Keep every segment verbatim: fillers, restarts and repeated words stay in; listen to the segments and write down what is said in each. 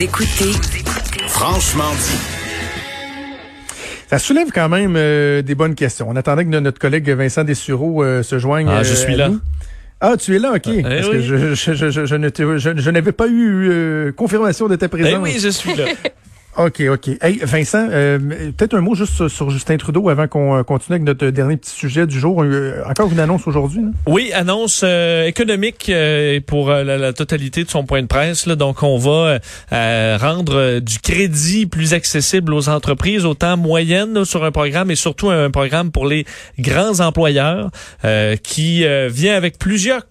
Écoutez, franchement dit. Ça soulève quand même euh, des bonnes questions. On attendait que notre collègue Vincent Dessureau euh, se joigne. Ah, je euh, suis là. Nous. Ah, tu es là, ok. Eh Parce oui. que je, je, je, je, je, ne te, je, je n'avais pas eu euh, confirmation de ta présence. Eh oui, je suis là. OK, OK. Hey, Vincent, euh, peut-être un mot juste sur, sur Justin Trudeau avant qu'on euh, continue avec notre dernier petit sujet du jour. Euh, encore une annonce aujourd'hui. Là? Oui, annonce euh, économique euh, pour euh, la, la totalité de son point de presse. Là. Donc, on va euh, rendre euh, du crédit plus accessible aux entreprises, autant moyennes là, sur un programme et surtout un programme pour les grands employeurs euh, qui euh, vient avec plusieurs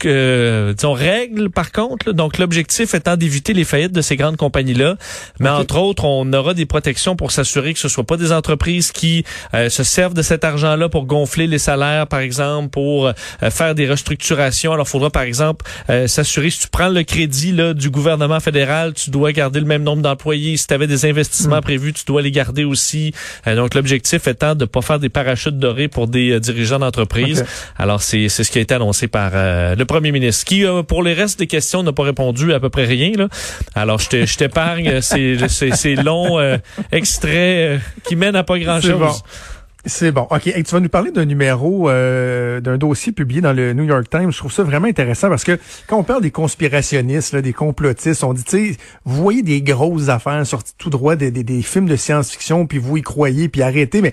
que disons règles par contre là. Donc l'objectif étant d'éviter les faillites de ces grandes compagnies là, mais okay. Entre autres on aura des protections pour s'assurer que ce soit pas des entreprises qui euh, se servent de cet argent là pour gonfler les salaires par exemple, pour euh, faire des restructurations. Alors faudra par exemple euh, s'assurer, si tu prends le crédit là du gouvernement fédéral, tu dois garder le même nombre d'employés. Si tu avais des investissements mmh. prévus, tu dois les garder aussi. Euh, donc l'objectif étant de pas faire des parachutes dorés pour des euh, dirigeants d'entreprise. Okay. Alors c'est c'est ce qui a été annoncé par euh, le premier ministre, qui, euh, pour les restes des questions, n'a pas répondu à peu près rien. Là. Alors, je, te, je t'épargne ces, ces, ces longs euh, extraits euh, qui mènent à pas grand-chose. C'est bon. C'est bon. OK. Et tu vas nous parler d'un numéro, euh, d'un dossier publié dans le New York Times. Je trouve ça vraiment intéressant parce que quand on parle des conspirationnistes, là, des complotistes, on dit, tu sais, vous voyez des grosses affaires sorties tout droit des, des, des films de science-fiction, puis vous y croyez, puis arrêtez. Mais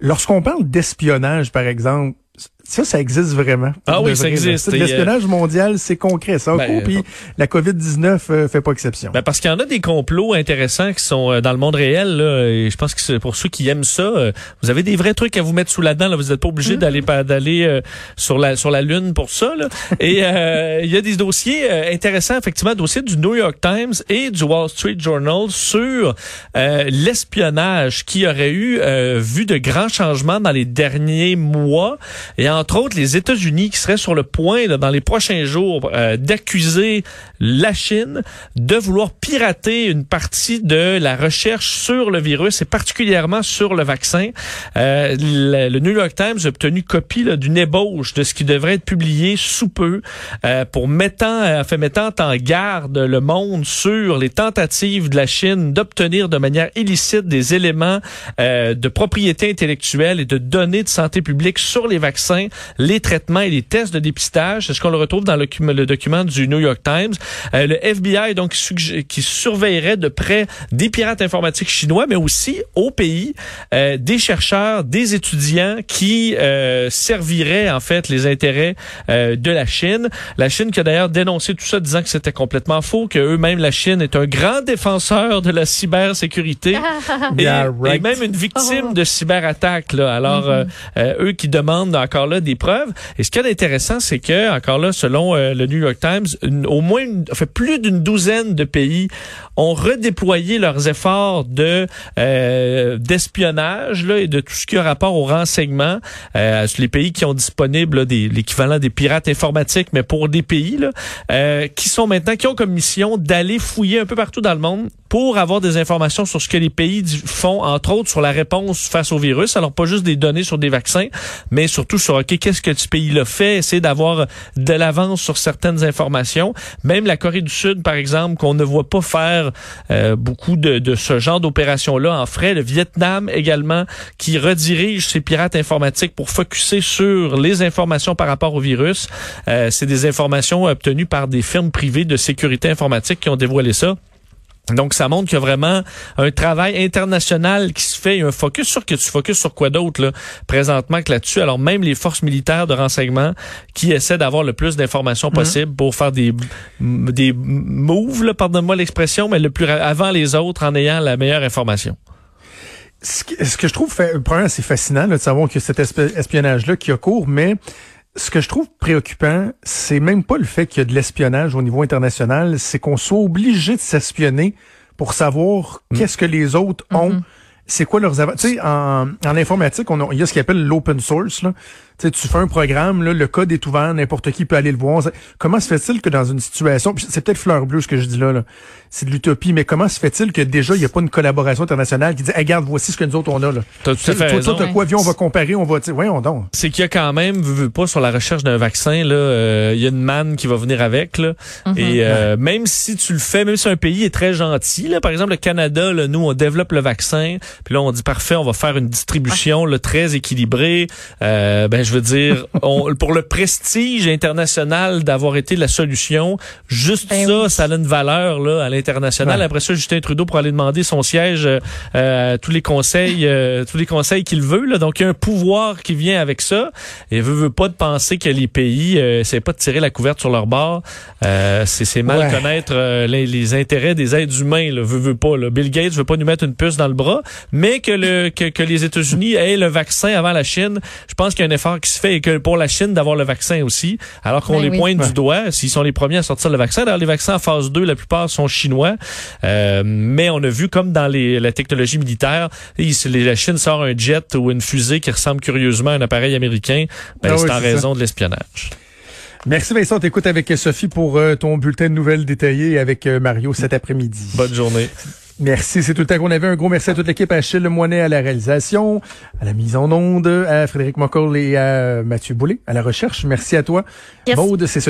lorsqu'on parle d'espionnage, par exemple, ça, ça existe vraiment. Ah oui, ça existe. L'espionnage euh... mondial, c'est concret. Ça ben, puis la covid dix-neuf euh, fait pas exception. Ben parce qu'il y en a des complots intéressants qui sont euh, dans le monde réel. Là, et je pense que c'est pour ceux qui aiment ça, euh, vous avez des vrais trucs à vous mettre sous la dent. Là. Vous n'êtes pas obligé mmh. d'aller d'aller euh, sur la sur la lune pour ça. Là. Et il euh, y a des dossiers euh, intéressants, effectivement, dossiers du New York Times et du Wall Street Journal sur euh, l'espionnage qui aurait eu euh, vu de grands changements dans les derniers mois. Et entre autres, les États-Unis qui seraient sur le point, là, dans les prochains jours, euh, d'accuser la Chine de vouloir pirater une partie de la recherche sur le virus et particulièrement sur le vaccin. Euh, le, le New York Times a obtenu copie là, d'une ébauche de ce qui devrait être publié sous peu euh, pour mettant, euh, fait mettant en garde le monde sur les tentatives de la Chine d'obtenir de manière illicite des éléments euh, de propriété intellectuelle et de données de santé publique sur les vaccins, les traitements et les tests de dépistage. C'est ce qu'on le retrouve dans le, le document du New York Times. Euh, le F B I, donc, suggé, qui surveillerait de près des pirates informatiques chinois, mais aussi au pays, euh, des chercheurs, des étudiants qui euh, serviraient, en fait, les intérêts euh, de la Chine. La Chine qui a d'ailleurs dénoncé tout ça, disant que c'était complètement faux, que eux-mêmes, la Chine est un grand défenseur de la cybersécurité et, yeah, right. et même une victime oh. de cyberattaques. Là. Alors, mm-hmm. euh, euh, eux qui demandent encore là des preuves. Et ce qu'il y a d'intéressant, c'est que, encore là, selon euh, le New York Times, une, au moins, une, enfin, plus d'une douzaine de pays ont redéployé leurs efforts de euh, d'espionnage là, et de tout ce qui a rapport au renseignement. Euh, les pays qui ont disponible là, des, l'équivalent des pirates informatiques, mais pour des pays, là, euh, qui sont maintenant, qui ont comme mission d'aller fouiller un peu partout dans le monde pour avoir des informations sur ce que les pays font, entre autres, sur la réponse face au virus. Alors, pas juste des données sur des vaccins, mais surtout sur, OK, qu'est-ce que ce pays-là fait, essayer d'avoir de l'avance sur certaines informations. Même la Corée du Sud, par exemple, qu'on ne voit pas faire euh, beaucoup de, de ce genre d'opérations-là en frais. Le Vietnam également, qui redirige ses pirates informatiques pour focusser sur les informations par rapport au virus. Euh, c'est des informations obtenues par des firmes privées de sécurité informatique qui ont dévoilé ça. Donc, ça montre qu'il y a vraiment un travail international qui se fait, un focus sur que tu focuses sur quoi d'autre, là, présentement que là-dessus. Alors, même les forces militaires de renseignement qui essaient d'avoir le plus d'informations possible mmh. pour faire des, des moves, là, pardonne-moi l'expression, mais le plus avant les autres en ayant la meilleure information. Ce que, ce que je trouve, premièrement, c'est fascinant, là, de savoir que cet espionnage-là qui a cours, mais ce que je trouve préoccupant, c'est même pas le fait qu'il y a de l'espionnage au niveau international, c'est qu'on soit obligé de s'espionner pour savoir mmh. qu'est-ce que les autres ont, mmh. c'est quoi leurs avantages. Tu sais, en, en informatique, on a, il y a ce qu'on appelle l'open source, là. tu sais, tu fais un programme, là, le code est ouvert, n'importe qui peut aller le voir. Comment se fait-il que dans une situation, puis c'est peut-être fleur bleue ce que je dis là, là, c'est de l'utopie, mais comment se fait-il que déjà il n'y a pas une collaboration internationale qui dit, hey, regarde, voici ce que nous autres on a là. T'as tout à fait raison. Toi, t'as quoi, viens, on va comparer, on va, tu sais, voyons donc. C'est qu'il y a quand même, veux, veux pas, sur la recherche d'un vaccin, là, euh, il y a une manne qui va venir avec, là. Mm-hmm. Et euh, ouais. même si tu le fais, même si un pays est très gentil, là, par exemple le Canada, là, nous on développe le vaccin, puis là on dit parfait, on va faire une distribution là, très équilibrée. Euh, ben je veux dire, on, pour le prestige international d'avoir été la solution, juste ben ça, oui. ça a une valeur là à l'international. Ouais. Après ça, Justin Trudeau pour aller demander son siège euh, à tous les conseils, euh, tous les conseils qu'il veut. Là. Donc il y a un pouvoir qui vient avec ça. Et veut, veut pas de penser que les pays, euh, c'est pas de tirer la couverte sur leur bord. Euh, c'est, c'est mal ouais. connaître euh, les, les intérêts des êtres humains. Là, veut, veut pas. Là. Bill Gates veut pas nous mettre une puce dans le bras, mais que le que, que les États-Unis aient le vaccin avant la Chine. Je pense qu'il y a un effort qui se fait et que pour la Chine d'avoir le vaccin aussi, alors qu'on ben les oui. pointe ouais. du doigt, s'ils sont les premiers à sortir le vaccin. D'ailleurs, les vaccins en phase deux, la plupart sont chinois, euh, mais on a vu comme dans les, la technologie militaire, il, la Chine sort un jet ou une fusée qui ressemble curieusement à un appareil américain. Ben, ah oui, c'est en c'est raison ça. de l'espionnage. Merci Vincent, on t'écoute avec Sophie pour euh, ton bulletin de nouvelles détaillé avec euh, Mario cet après-midi. Bonne journée. Merci, c'est tout le temps qu'on avait. Un gros merci à toute l'équipe, à Achille Moinet à la réalisation, à la mise en onde, à Frédéric Moncoul et à Mathieu Boulay à la recherche. Merci à toi. Yes. Maude, c'est